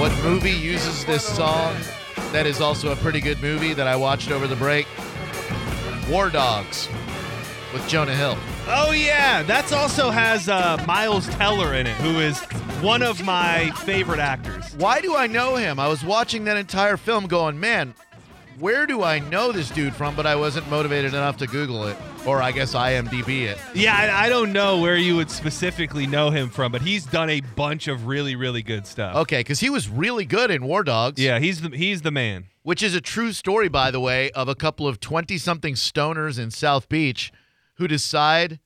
what movie uses this song that is also a pretty good movie that I watched over the break. War Dogs with Jonah Hill. Oh, yeah. That also has Miles Teller in it, who is one of my favorite actors. Why do I know him? I was watching that entire film going, man, where do I know this dude from? But I wasn't motivated enough to Google it, or I guess IMDb it. Yeah, I don't know where you would specifically know him from, but he's done a bunch of really, really good stuff. Okay, because he was really good in War Dogs. Yeah, he's the man. Which is a true story, by the way, of a couple of 20-something stoners in South Beach who decide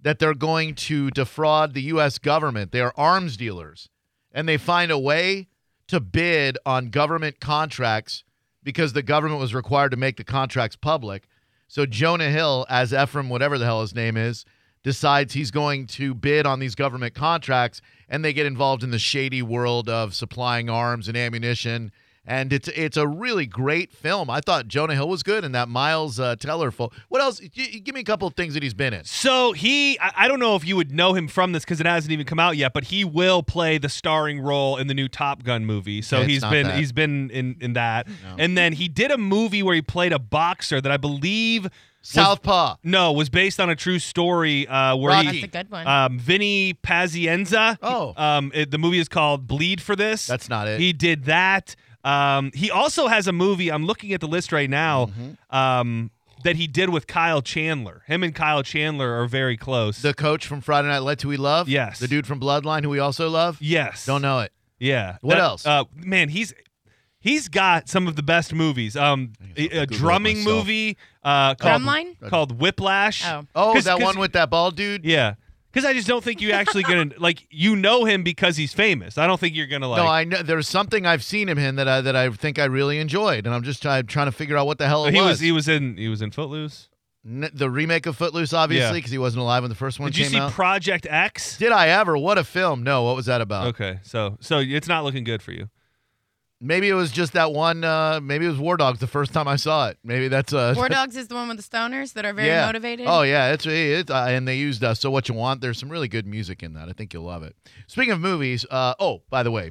that they're going to defraud the U.S. government. They are arms dealers, and they find a way to bid on government contracts because the government was required to make the contracts public. So Jonah Hill, as Ephraim, whatever the hell his name is, decides he's going to bid on these government contracts, and they get involved in the shady world of supplying arms and ammunition. And it's a really great film. I thought Jonah Hill was good, and that Miles Teller. What else? Give me a couple of things that he's been in. So I don't know if you would know him from this because it hasn't even come out yet, but he will play the starring role in the new Top Gun movie. So he's been in that, no. And then he did a movie where he played a boxer that I believe. Southpaw. Was based on a true story. That's a good one. Vinny Pazienza. The movie is called Bleed for This. That's not it. He did that. He also has a movie, I'm looking at the list right now, that he did with Kyle Chandler. Him and Kyle Chandler are very close. The coach from Friday Night Lights, who we love? Yes. The dude from Bloodline, who we also love? Yes. Don't know it. Yeah. What else? Man, he's got some of the best movies. A drumming movie called Whiplash. Oh, that one with that bald dude? Yeah. Because I just don't think you're actually going to, you know him because he's famous. I don't think you're going to, No, I know. There's something I've seen him in that I think I really enjoyed, and I'm just trying to figure out what the hell it was. He was in Footloose. The remake of Footloose, obviously, because he wasn't alive when the first one came out. Did you see Project X? Did I ever? What a film. No, what was that about? Okay, so it's not looking good for you. Maybe it was just that one. Maybe it was War Dogs the first time I saw it. Maybe that's War Dogs is the one with the stoners that are very motivated. Oh yeah, it's and they used So What You Want. There's some really good music in that. I think you'll love it. Speaking of movies, by the way,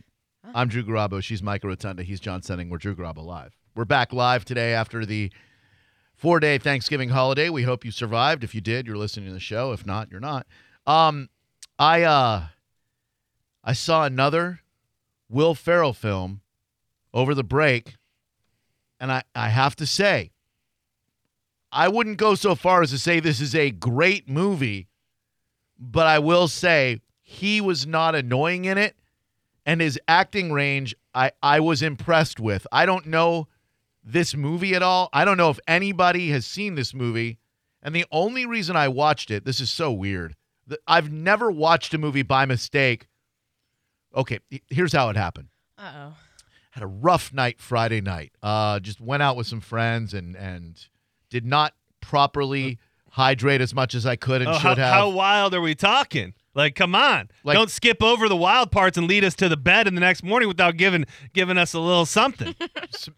I'm Drew Garabo. She's Michael Rotunda. He's John Sending. We're Drew Garabo Live. We're back live today after the 4-day Thanksgiving holiday. We hope you survived. If you did, you're listening to the show. If not, you're not. I saw another Will Ferrell film over the break, and I have to say, I wouldn't go so far as to say this is a great movie, but I will say he was not annoying in it, and his acting range I was impressed with. I don't know this movie at all. I don't know if anybody has seen this movie, and the only reason I watched it, this is so weird, I've never watched a movie by mistake. Okay, here's how it happened. Uh-oh. Had a rough night Friday night. Just went out with some friends and did not properly hydrate as much as I could and should have. How wild are we talking? Come on. Don't skip over the wild parts and lead us to the bed in the next morning without giving us a little something.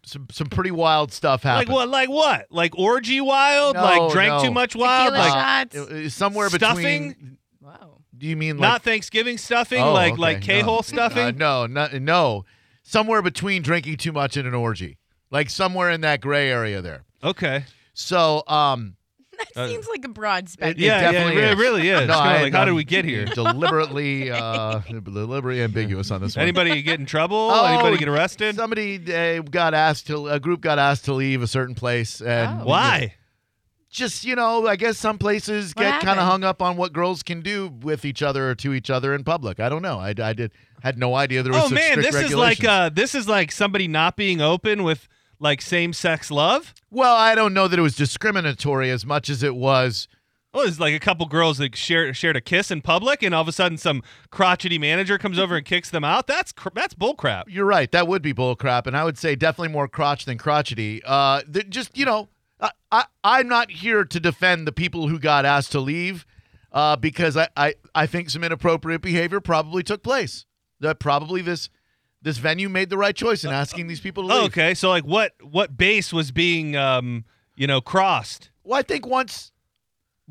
some pretty wild stuff happened. Like what? Like orgy wild? No, drank too much wild? Tequila shots? Somewhere stuffing? Between. Wow. Do you mean not Thanksgiving stuffing? K-hole stuffing? No. Somewhere between drinking too much and an orgy. Somewhere in that gray area there. Okay. So, that seems like a broad spectrum. It really is. No, how did we get here? Deliberately ambiguous on this one. Anybody get in trouble? Anybody get arrested? Somebody a group got asked to leave a certain place. And why? Just, I guess some places get kind of hung up on what girls can do with each other or to each other in public. I don't know. I had no idea there was such strict regulations. This is like somebody not being open with same-sex love? Well, I don't know that it was discriminatory as much as it was. Well, it's a couple girls that shared a kiss in public, and all of a sudden some crotchety manager comes over and kicks them out. That's bullcrap. You're right. That would be bullcrap, and I would say definitely more crotch than crotchety. I'm not here to defend the people who got asked to leave because I think some inappropriate behavior probably took place. That probably this venue made the right choice in asking these people to leave. Okay, so what base was being crossed? Well, I think once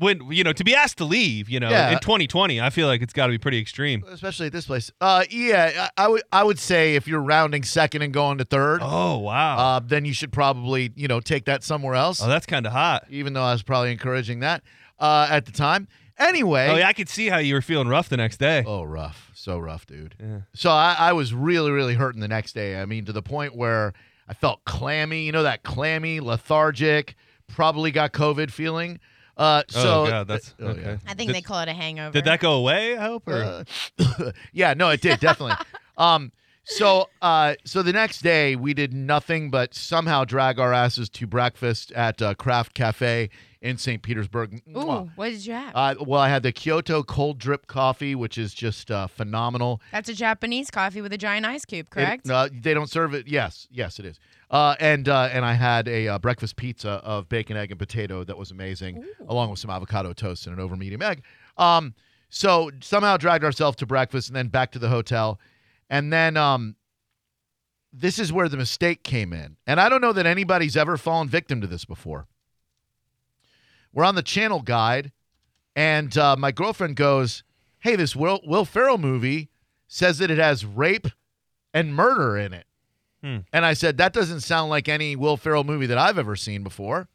when, you know, to be asked to leave, you know, in 2020, I feel like it's got to be pretty extreme. Especially at this place. Yeah, I would say if you're rounding second and going to third. Oh, wow. Then you should probably, you know, take that somewhere else. Oh, that's kind of hot. Even though I was probably encouraging that at the time. Anyway. Oh, yeah, I could see how you were feeling rough the next day. Oh, rough. So rough, dude. Yeah. So I was really, really hurting the next day. I mean, to the point where I felt clammy. You know, that clammy, lethargic, probably got COVID feeling. So, oh, God, that's okay. Yeah. I think they call it a hangover. Did that go away, I hope? Or? Yeah, no, it did, definitely. So the next day, we did nothing but somehow drag our asses to breakfast at Craft Cafe in St. Petersburg. Ooh, what did you have? Well, I had the Kyoto cold drip coffee, which is just phenomenal. That's a Japanese coffee with a giant ice cube, correct? No, they don't serve it. Yes, it is. And I had a breakfast pizza of bacon, egg, and potato that was amazing, along with some avocado toast and an over medium egg. So somehow dragged ourselves to breakfast and then back to the hotel. And then this is where the mistake came in. And I don't know that anybody's ever fallen victim to this before. We're on the channel guide, and my girlfriend goes, hey, this Will Ferrell movie says that it has rape and murder in it. And I said, that doesn't sound like any Will Ferrell movie that I've ever seen before.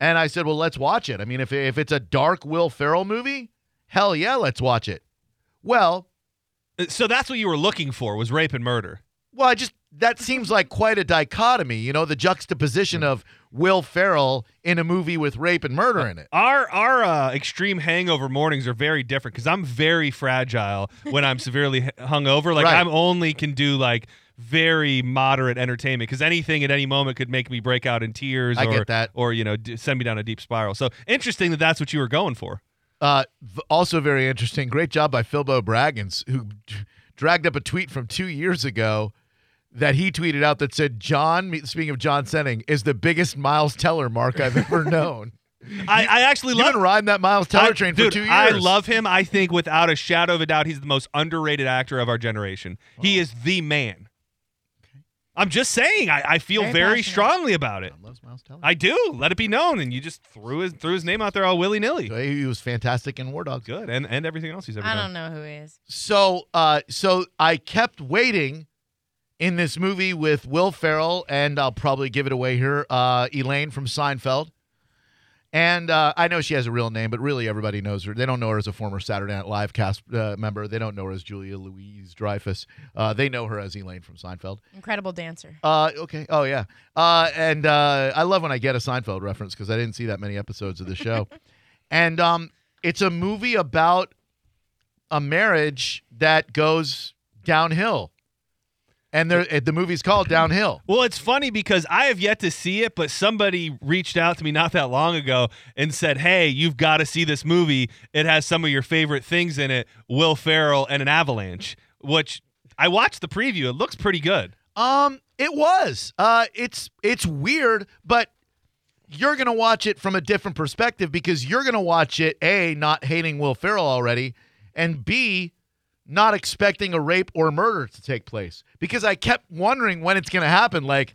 And I said, well, let's watch it. I mean, if it's a dark Will Ferrell movie, hell yeah, let's watch it. Well. So that's what you were looking for, was rape and murder. Well, that seems like quite a dichotomy, you know, the juxtaposition of Will Ferrell in a movie with rape and murder in it. Our extreme hangover mornings are very different because I'm very fragile when I'm severely hungover. Like, right. I'm only can do, like, very moderate entertainment because anything at any moment could make me break out in tears or you know, send me down a deep spiral. So interesting that that's what you were going for. Also very interesting. Great job by Philbo Braggins, who dragged up a tweet from 2 years ago that he tweeted out that said, John, speaking of John Sending, is the biggest Miles Teller mark I've ever known. I actually love him. You've been riding that Miles Teller train for 2 years. I love him. I think without a shadow of a doubt, he's the most underrated actor of our generation. Oh. He is the man. I'm just saying, I feel very strongly about it. I love Miles Teller. I do. Let it be known. And you just threw his name out there all willy-nilly. So he was fantastic in War Dogs. Good. And everything else he's ever done. I don't know who he is. So I kept waiting in this movie with Will Ferrell, and I'll probably give it away here, Elaine from Seinfeld. And I know she has a real name, but really everybody knows her. They don't know her as a former Saturday Night Live cast member. They don't know her as Julia Louis-Dreyfus. They know her as Elaine from Seinfeld. Incredible dancer. Okay. Oh, yeah. And I love when I get a Seinfeld reference because I didn't see that many episodes of the show. And it's a movie about a marriage that goes downhill. And the movie's called Downhill. Well, it's funny because I have yet to see it, but somebody reached out to me not that long ago and said, hey, you've got to see this movie. It has some of your favorite things in it, Will Ferrell and an avalanche, which I watched the preview. It looks pretty good. It was. It's weird, but you're going to watch it from a different perspective because you're going to watch it, A, not hating Will Ferrell already, and B, not expecting a rape or murder to take place because I kept wondering when it's going to happen. Like,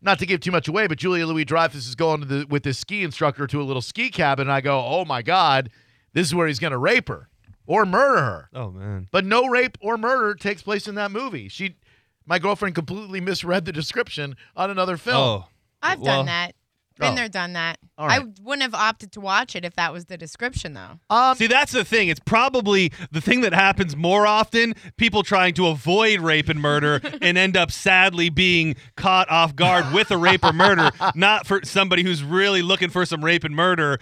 not to give too much away, but Julia Louis-Dreyfus is going with this ski instructor to a little ski cabin, and I go, oh, my God, this is where he's going to rape her or murder her. Oh, man. But no rape or murder takes place in that movie. My girlfriend completely misread the description on another film. Oh, I've done that. Been there, done that. Right. I wouldn't have opted to watch it if that was the description, though. See, that's the thing. It's probably the thing that happens more often, people trying to avoid rape and murder and end up sadly being caught off guard with a rape or murder, not for somebody who's really looking for some rape and murder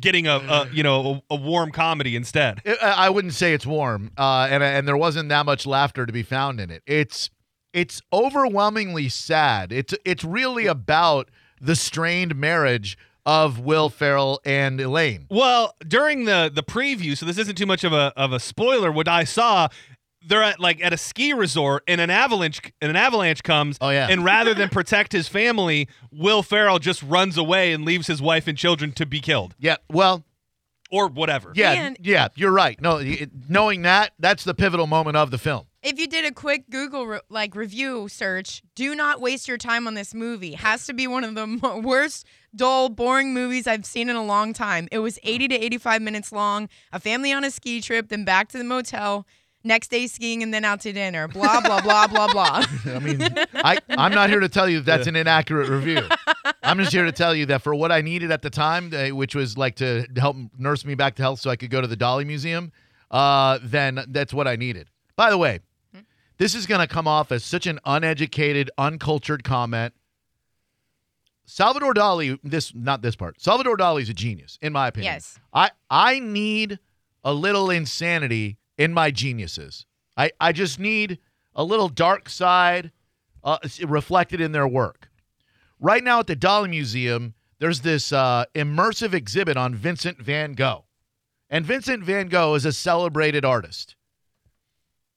getting a warm comedy instead. I wouldn't say it's warm, and there wasn't that much laughter to be found in it. It's overwhelmingly sad. It's really about the strained marriage of Will Ferrell and Elaine. Well, during the preview, so this isn't too much of a spoiler. What I saw, they're at a ski resort, and an avalanche comes. Oh, yeah. And rather than protect his family, Will Ferrell just runs away and leaves his wife and children to be killed. Yeah. Well. Or whatever. Yeah. Yeah. You're right. No, knowing that's the pivotal moment of the film. If you did a quick Google review search, do not waste your time on this movie. Has to be one of the worst, dull, boring movies I've seen in a long time. It was 80 to 85 minutes long, a family on a ski trip, then back to the motel, next day skiing, and then out to dinner. Blah, blah, blah, blah, blah. I mean, I'm not here to tell you that's an inaccurate review. I'm just here to tell you that for what I needed at the time, which was like to help nurse me back to health so I could go to the Dali Museum, then that's what I needed. By the way, this is going to come off as such an uneducated, uncultured comment. Salvador Dali, Salvador Dali is a genius, in my opinion. Yes. I need a little insanity in my geniuses. I just need a little dark side reflected in their work. Right now at the Dali Museum, there's this immersive exhibit on Vincent Van Gogh. And Vincent Van Gogh is a celebrated artist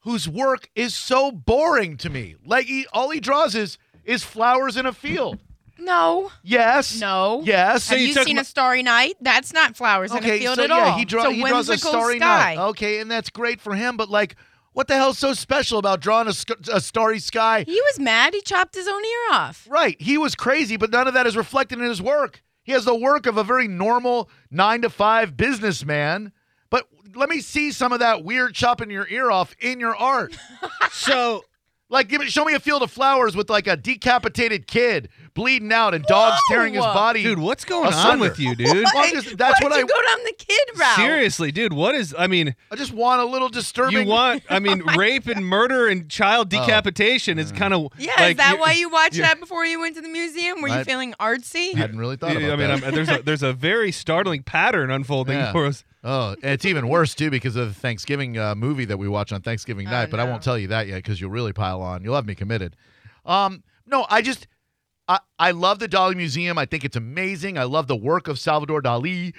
whose work is so boring to me. Like, all he draws is flowers in a field. No. Yes. No. Yes. Have you seen A Starry Night? That's not flowers in a field at all. He draws A Starry Night. Okay, and that's great for him, but like, what the hell's so special about drawing a starry sky? He was mad. He chopped his own ear off. Right. He was crazy, but none of that is reflected in his work. He has the work of a very normal 9-to-5 businessman. But let me see some of that weird chopping your ear off in your art. So, like, show me a field of flowers with like a decapitated kid bleeding out and dogs tearing his body. Dude, what's going on with you, dude? Why did you go down the kid route? Seriously, dude, I just want a little disturbing. Rape and murder and child decapitation is kind of... Yeah, like, is that why you watched that before you went to the museum? Were you feeling artsy? I hadn't really thought about that. There's a very startling pattern unfolding for us. Oh, and it's even worse, too, because of the Thanksgiving movie that we watch on Thanksgiving night, but I won't tell you that yet because you'll really pile on. You'll have me committed. I love the Dali Museum. I think it's amazing. I love the work of Salvador Dali.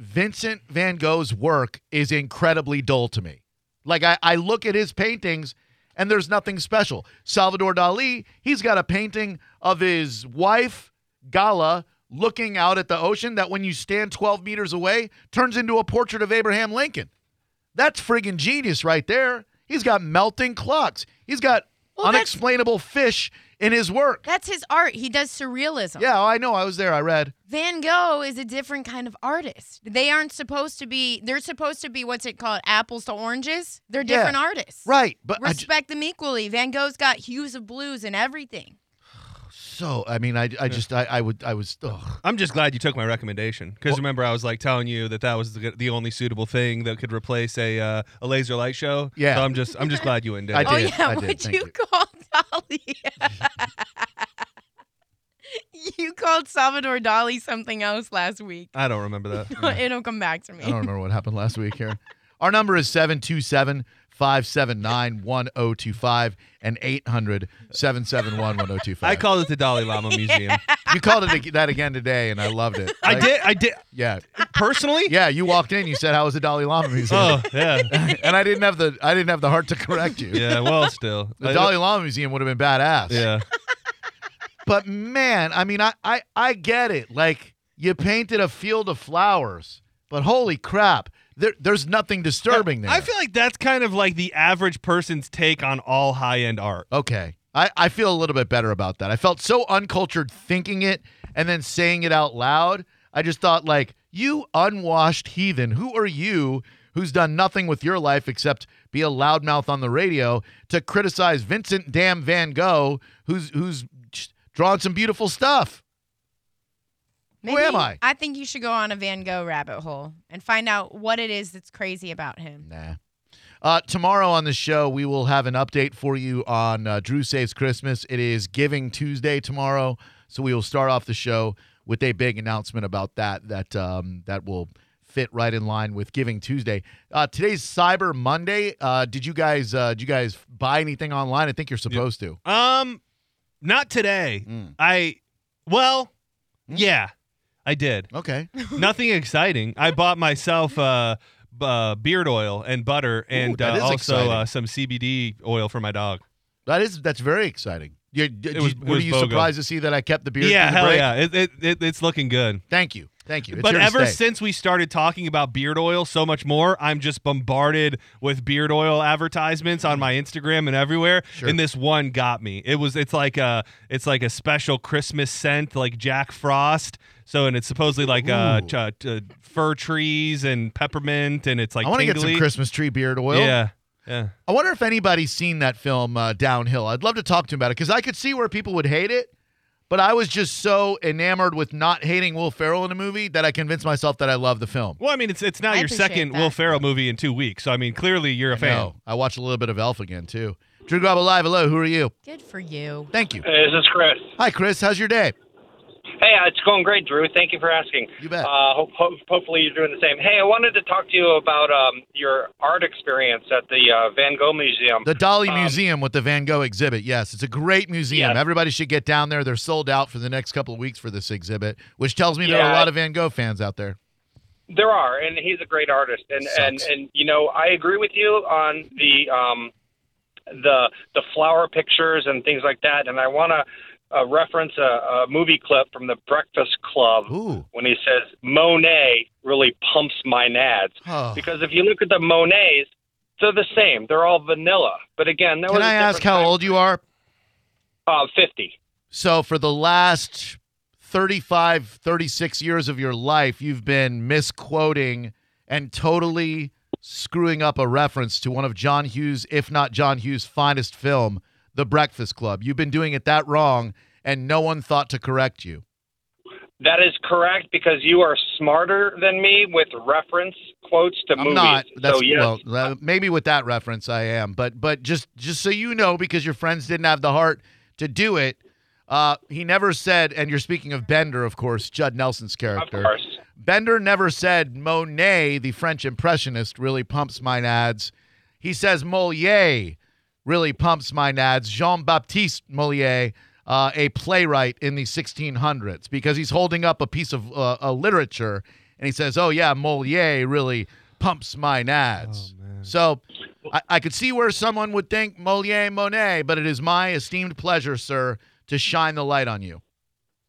Vincent Van Gogh's work is incredibly dull to me. Like, I look at his paintings, and there's nothing special. Salvador Dali, he's got a painting of his wife, Gala, looking out at the ocean that when you stand 12 meters away, turns into a portrait of Abraham Lincoln. That's friggin' genius right there. He's got melting clocks. He's got unexplainable fish in his work. That's his art. He does surrealism. Yeah, I know. I was there. I read. Van Gogh is a different kind of artist. They aren't supposed to be, they're supposed to be, what's it called, apples to oranges? They're different artists. Right. But respect them equally. Van Gogh's got hues of blues and everything. So, I mean, I'm just glad you took my recommendation because remember I was like telling you that was the only suitable thing that could replace a laser light show. Yeah. So I'm just glad you ended. What did you call Dali? You called Salvador Dali something else last week. I don't remember that. No, it'll come back to me. I don't remember what happened last week here. Our number is 727-579-1025 and 800-771-1025. I called it the Dalai Lama Museum. Yeah. You called it that again today, and I loved it. Like, I did. Yeah. Personally? Yeah. You walked in. You said, "How was the Dalai Lama Museum?" Oh, yeah. And I didn't have the heart to correct you. Yeah. Well, still, the Dalai Lama Museum would have been badass. Yeah. But man, I mean, I get it. Like, you painted a field of flowers, but holy crap. There's nothing disturbing there. I feel like that's kind of like the average person's take on all high-end art. Okay. I feel a little bit better about that. I felt so uncultured thinking it and then saying it out loud. I just thought, like, you unwashed heathen, who are you who's done nothing with your life except be a loudmouth on the radio to criticize Vincent Damn Van Gogh, who's drawn some beautiful stuff? Maybe, who am I? I think you should go on a Van Gogh rabbit hole and find out what it is that's crazy about him. Nah. Tomorrow on the show, we will have an update for you on Drew Saves Christmas. It is Giving Tuesday tomorrow, so we will start off the show with a big announcement about that will fit right in line with Giving Tuesday. Today's Cyber Monday. Did you guys buy anything online? I think you're supposed to. Not today. Yeah. I did. Okay. Nothing exciting. I bought myself beard oil and butter and also some CBD oil for my dog. That's very exciting. Were you surprised to see that I kept the beard? Yeah, hell yeah. It's looking good. Thank you. Thank you. It's but ever since we started talking about beard oil so much more, I'm just bombarded with beard oil advertisements on my Instagram and everywhere. Sure. And this one got me. It's like a special Christmas scent, like Jack Frost. So, and it's supposedly like fir trees and peppermint, and it's like I want to get some Christmas tree beard oil. Yeah. Yeah. I wonder if anybody's seen that film Downhill. I'd love to talk to him about it because I could see where people would hate it. But I was just so enamored with not hating Will Ferrell in a movie that I convinced myself that I love the film. Well, I mean, it's now your second Will Ferrell movie in 2 weeks. So, I mean, clearly you're a fan. No, I watched a little bit of Elf again, too. Drew Garabo Live, hello. Who are you? Good for you. Thank you. Hey, this is Chris. Hi, Chris. How's your day? Hey, it's going great, Drew. Thank you for asking. You bet. Hopefully you're doing the same. Hey, I wanted to talk to you about your art experience at the Van Gogh Museum. The Dali Museum with the Van Gogh exhibit, yes. It's a great museum. Yes. Everybody should get down there. They're sold out for the next couple of weeks for this exhibit, which tells me there are a lot of Van Gogh fans out there. There are, and he's a great artist. And you know, I agree with you on the flower pictures and things like that, and I want to reference a movie clip from The Breakfast Club. Ooh. When he says, Monet really pumps my nads. Oh. Because if you look at the Monets, they're the same. They're all vanilla. But again, can I ask how old you are? 50. So for the last 35, 36 years of your life, you've been misquoting and totally screwing up a reference to one of John Hughes, if not John Hughes' finest film, The Breakfast Club. You've been doing it that wrong, and no one thought to correct you. That is correct, because you are smarter than me with reference quotes to movies. I'm not. Well, maybe with that reference I am, but just so you know, because your friends didn't have the heart to do it, he never said, and you're speaking of Bender, of course, Judd Nelson's character. Of course. Bender never said, Monet, the French impressionist, really pumps my nads. He says, Molière really pumps my nads. Jean-Baptiste Molière, a playwright in the 1600s, because he's holding up a piece of a literature, and he says, oh, yeah, Molière really pumps my nads. Oh, so I could see where someone would think Molière, Monet, but it is my esteemed pleasure, sir, to shine the light on you.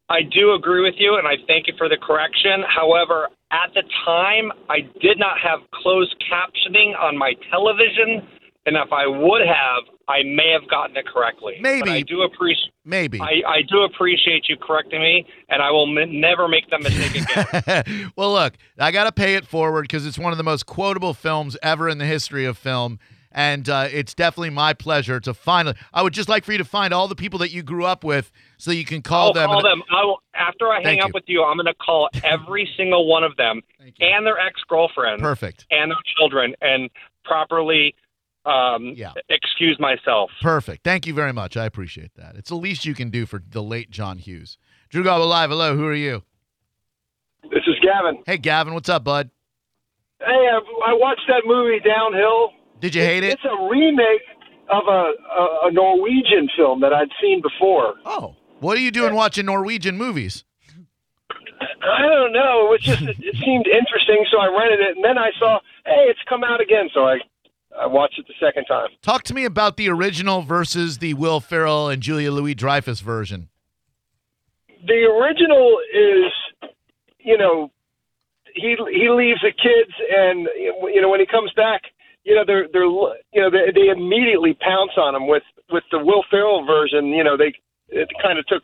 I do agree with you, and I thank you for the correction. However, at the time, I did not have closed captioning on my television. And if I would have, I may have gotten it correctly. Maybe. But I do appreciate. Maybe. I do appreciate you correcting me, and I will never make that mistake again. Well, look, I got to pay it forward because it's one of the most quotable films ever in the history of film, and it's definitely my pleasure to finally. I would just like for you to find all the people that you grew up with so you can call them. I'll call them. After I hang up with you, I'm going to call every single one of them and their ex-girlfriend. Perfect. And their children, and properly excuse myself. Perfect. Thank you very much. I appreciate that. It's the least you can do for the late John Hughes. Drew Garabo Live, hello. Who are you? This is Gavin. Hey, Gavin. What's up, bud? Hey, I watched that movie Downhill. Did you hate it? It's a remake of a Norwegian film that I'd seen before. Oh. What are you doing watching Norwegian movies? I don't know. It seemed interesting, so I rented it, and then I saw, hey, it's come out again, so I watched it the second time. Talk to me about the original versus the Will Ferrell and Julia Louis-Dreyfus version. The original is, you know, he leaves the kids, and you know when he comes back, you know they immediately pounce on him. With the Will Ferrell version, you know it kind of took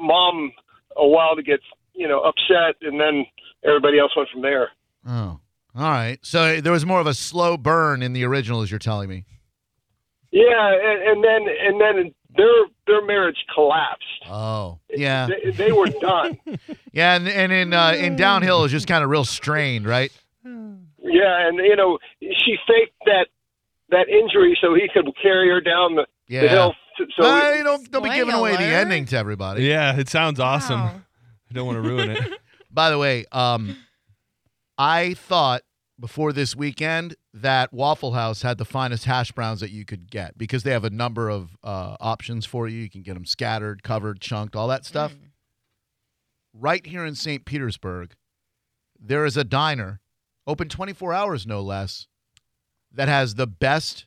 mom a while to get upset, and then everybody else went from there. Oh. All right, so there was more of a slow burn in the original, as you're telling me. Yeah, and then their marriage collapsed. Oh, yeah, they were done. Yeah, and in Downhill, it was just kind of real strained, right? Yeah, and she faked that injury so he could carry her down the hill. So don't be giving away the ending to everybody. Yeah, it sounds awesome. Wow. I don't want to ruin it. By the way, I thought before this weekend that Waffle House had the finest hash browns that you could get because they have a number of options for you. You can get them scattered, covered, chunked, all that stuff. Mm. Right here in St. Petersburg, there is a diner, open 24 hours no less, that has the best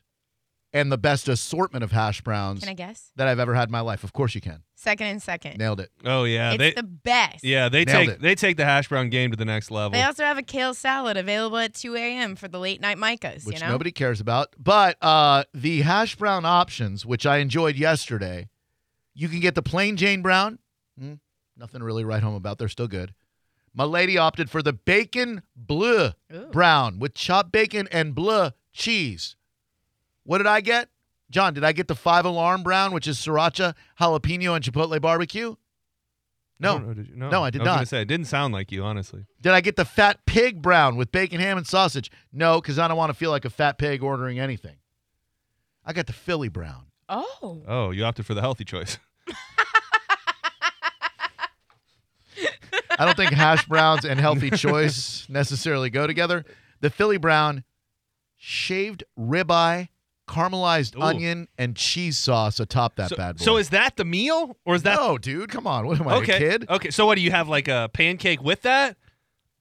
and the best assortment of hash browns can I guess? That I've ever had in my life. Of course you can. Second and second. Nailed it. Oh, yeah. It's the best. Yeah, they take the hash brown game to the next level. They also have a kale salad available at 2 a.m. for the late night micas, which nobody cares about. But the hash brown options, which I enjoyed yesterday, you can get the plain Jane Brown. Nothing really right home about. They're still good. My lady opted for the bacon bleu brown with chopped bacon and bleu cheese. What did I get? John, did I get the 5 Alarm Brown, which is sriracha, jalapeno, and chipotle barbecue? No. No, I did not. I was going to say, it didn't sound like you, honestly. Did I get the Fat Pig Brown with bacon, ham, and sausage? No, because I don't want to feel like a fat pig ordering anything. I got the Philly Brown. Oh. Oh, you opted for the healthy choice. I don't think hash browns and healthy choice necessarily go together. The Philly Brown, shaved ribeye, caramelized onion and cheese sauce atop that bad boy. So is that the meal or is that? No, dude, come on. What am I, a kid? Okay, so what do you have, like a pancake with that?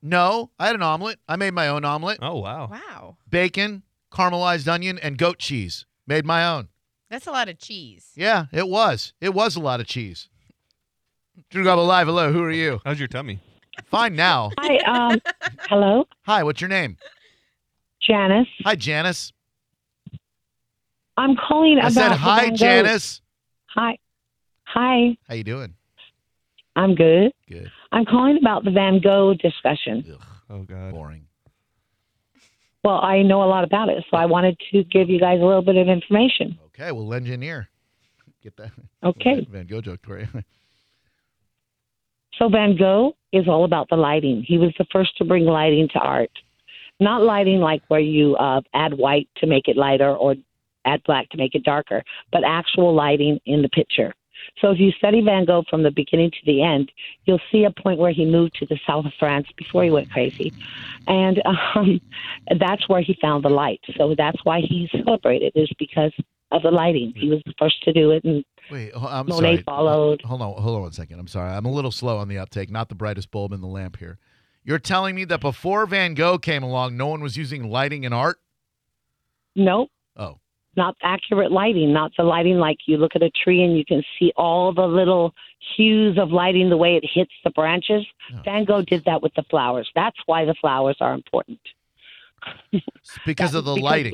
No, I had an omelet. I made my own omelet. Oh, wow. Wow. Bacon, caramelized onion, and goat cheese. Made my own. That's a lot of cheese. Yeah, it was. It was a lot of cheese. Drew Garabo Live, hello. Who are you? How's your tummy? Fine now. Hi, hello? Hi, what's your name? Janice. Hi, Janice. I'm calling about... I said, hi, Janice. Hi. Hi. How you doing? I'm good. Good. I'm calling about the Van Gogh discussion. Ugh. Oh, God. Boring. Well, I know a lot about it, so I wanted to give you guys a little bit of information. Okay, we'll lend you an ear. Get that. Okay. Van Gogh joke for you. So Van Gogh is all about the lighting. He was the first to bring lighting to art. Not lighting like where you add white to make it lighter or add black to make it darker, but actual lighting in the picture. So if you study Van Gogh from the beginning to the end, you'll see a point where he moved to the south of France before he went crazy. And that's where he found the light. So that's why he's celebrated, is because of the lighting. He was the first to do it, and Monet followed. Hold on one second. I'm sorry. I'm a little slow on the uptake. Not the brightest bulb in the lamp here. You're telling me that before Van Gogh came along, no one was using lighting in art? Nope. Oh. Not accurate lighting, not the lighting like you look at a tree and you can see all the little hues of lighting, the way it hits the branches. Oh. Van Gogh did that with the flowers. That's why the flowers are important. It's because of the lighting.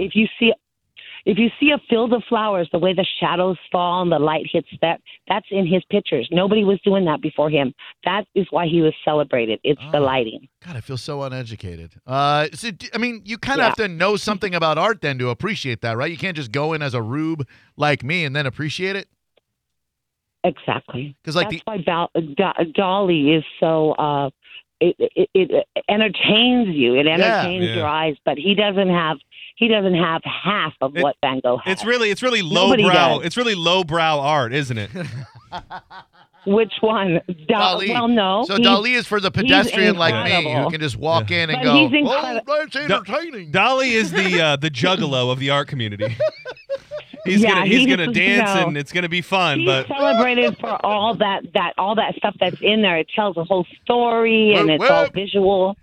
If you see a field of flowers, the way the shadows fall and the light hits that's in his pictures. Nobody was doing that before him. That is why he was celebrated. It's the lighting. God, I feel so uneducated. So, I mean, you kind of have to know something about art then to appreciate that, right? You can't just go in as a rube like me and then appreciate it. Exactly. That's why Dali is so... It entertains you. It entertains your eyes, but he doesn't have half of what Van Gogh had. It's really lowbrow. It's really lowbrow art, isn't it? Which one? Dali. Well, no. So Dali is for the pedestrian like me who can just walk in and go, that's entertaining. Dali is the juggalo of the art community. He's gonna dance and it's gonna be fun. He's celebrated for all that stuff that's in there. It tells a whole story and it's all visual.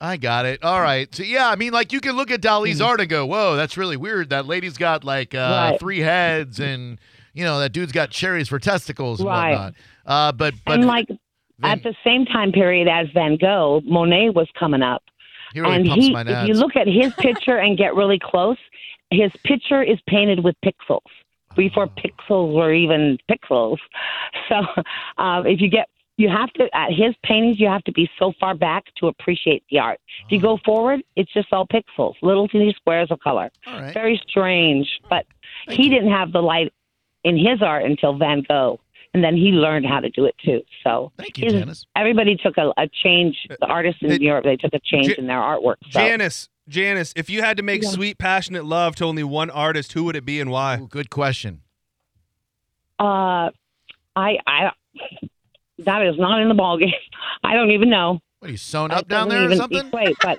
I got it. All right. So yeah, I mean, like you can look at Dali's art and go, "Whoa, that's really weird. That lady's got like three heads, and you know that dude's got cherries for testicles and whatnot." At the same time period as Van Gogh, Monet was coming up, if you look at his picture and get really close. His picture is painted with pixels before pixels were even pixels. So at his paintings, you have to be so far back to appreciate the art. If you go forward, it's just all pixels, little teeny squares of color. Right. Very strange, but he didn't have the light in his art until Van Gogh. And then he learned how to do it too. So thank you, Janice. Everybody took a change. The artists in Europe, they took a change in their artwork. So. Janice, if you had to make sweet, passionate love to only one artist, who would it be and why? Ooh, good question. That is not in the ballgame. I don't even know. What, are you sewn up down there or something? Equate, but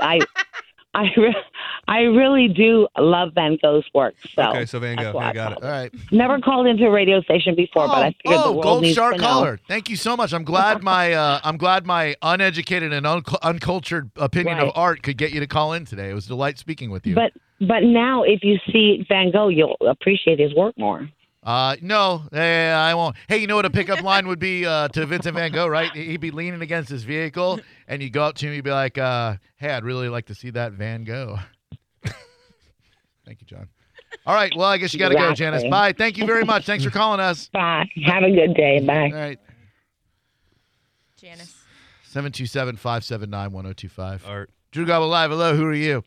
I really do love Van Gogh's work. So okay, so Van Gogh, I got it. All right. Never called into a radio station before, but I figured the world needs to know. Gold Star caller. Thank you so much. I'm glad my uneducated and uncultured opinion of art could get you to call in today. It was a delight speaking with you. But But now if you see Van Gogh, you'll appreciate his work more. No, I won't. Hey, you know what a pickup line would be to Vincent Van Gogh, right? He'd be leaning against his vehicle, and you go up to him, you'd be like, hey, I'd really like to see that Van Gogh. Thank you, John. All right, well, I guess you got to go, Janice. Bye. Thank you very much. Thanks for calling us. Bye. Have a good day. Bye. All right. Janice. 727-579-1025. All right. Drew Garabo Live. Hello, who are you?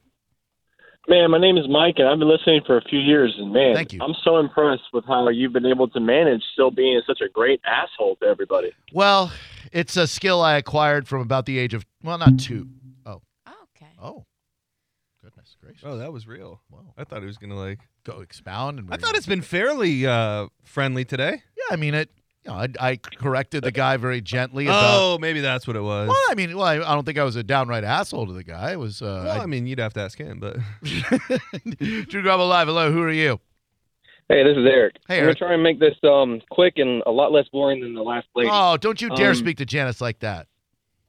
Man, my name is Mike, and I've been listening for a few years, and man, thank you. I'm so impressed with how you've been able to manage still being such a great asshole to everybody. Well, it's a skill I acquired from about the age of, well, not two. Oh. Oh, okay. Oh. Goodness gracious. Oh, that was real. Wow. I thought he was going to, like, go expound. And I thought it's been fairly friendly today. Yeah, I mean, it. You know, I corrected the guy very gently. Oh, maybe that's what it was. Well, I mean, I don't think I was a downright asshole to the guy. It was. Well, I mean, you'd have to ask him, but. Drew Garabo Live. Hello, who are you? Hey, this is Eric. Hey, Eric. I'm going to try and make this quick and a lot less boring than the last lady. Oh, don't you dare speak to Janice like that.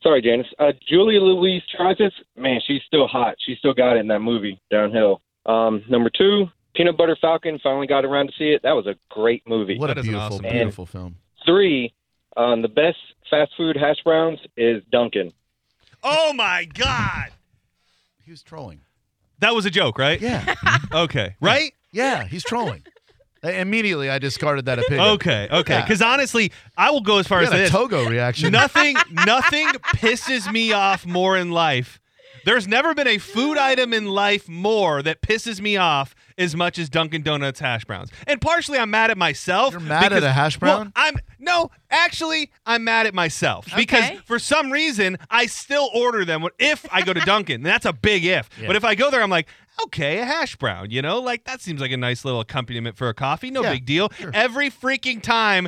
Sorry, Janice. Julia Louis-Dreyfus, man, she's still hot. She still got it in that movie, Downhill. Number two, Peanut Butter Falcon, finally got around to see it. That was a great movie. What a beautiful, awesome, beautiful film. Three, the best fast food hash browns is Dunkin'. Oh, my God. He was trolling. That was a joke, right? Yeah. Okay. Right? Yeah, he's trolling. Immediately, I discarded that opinion. Okay. Because honestly, I will go as far as this. Togo reaction. Nothing pisses me off more in life. There's never been a food item in life more that pisses me off as much as Dunkin' Donuts hash browns. And partially, I'm mad at myself. You're mad at a hash brown? Well, I'm mad at myself. Okay. Because for some reason, I still order them if I go to Dunkin'. And that's a big if. Yeah. But if I go there, I'm like, okay, a hash brown, you know? Like, that seems like a nice little accompaniment for a coffee. No big deal. Sure. Every freaking time,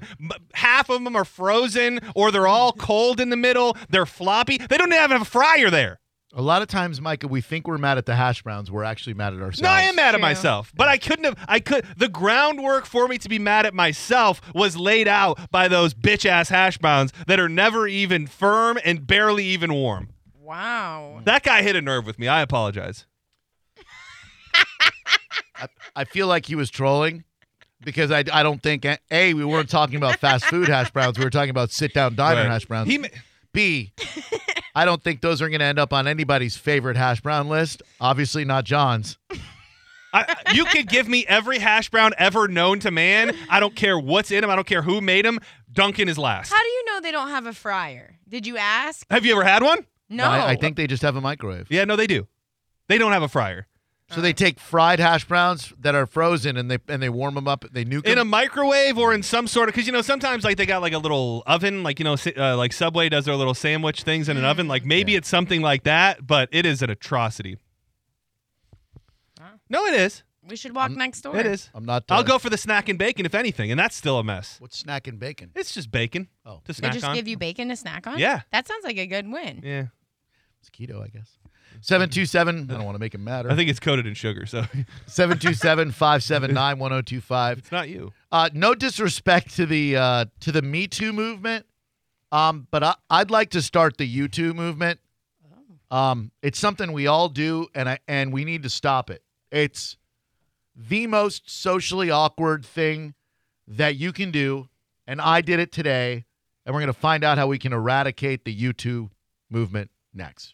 half of them are frozen or they're all cold in the middle. They're floppy. They don't even have a fryer there. A lot of times, Micah, we think we're mad at the hash browns. We're actually mad at ourselves. No, I am mad at myself. But the groundwork for me to be mad at myself was laid out by those bitch-ass hash browns that are never even firm and barely even warm. Wow. That guy hit a nerve with me. I apologize. I feel like he was trolling. Because I don't think, A, we weren't talking about fast food hash browns. We were talking about sit-down diner hash browns. B, I don't think those are going to end up on anybody's favorite hash brown list. Obviously not John's. You could give me every hash brown ever known to man. I don't care what's in them. I don't care who made them. Dunkin' is last. How do you know they don't have a fryer? Did you ask? Have you ever had one? No. I think they just have a microwave. Yeah, no, they do. They don't have a fryer. So they take fried hash browns that are frozen and they warm them up. They nuke them in a microwave or in some sort of, because sometimes like they got like a little oven, like like Subway does their little sandwich things in an oven. Like maybe it's something like that, but it is an atrocity. Wow. No, it is. We should walk next door. It is. I'm not. I'll go for the snack and bacon if anything, and that's still a mess. What's snack and bacon? It's just bacon. Oh, to snack on. They just give you bacon to snack on. Yeah, that sounds like a good win. Yeah, it's keto, I guess. 727, I don't want to make him matter. I think it's coated in sugar, so. 727-579-1025. It's not you. No disrespect to the Me Too movement, but I'd like to start the You Too movement. It's something we all do, and we need to stop it. It's the most socially awkward thing that you can do, and I did it today, and we're going to find out how we can eradicate the You Too movement next.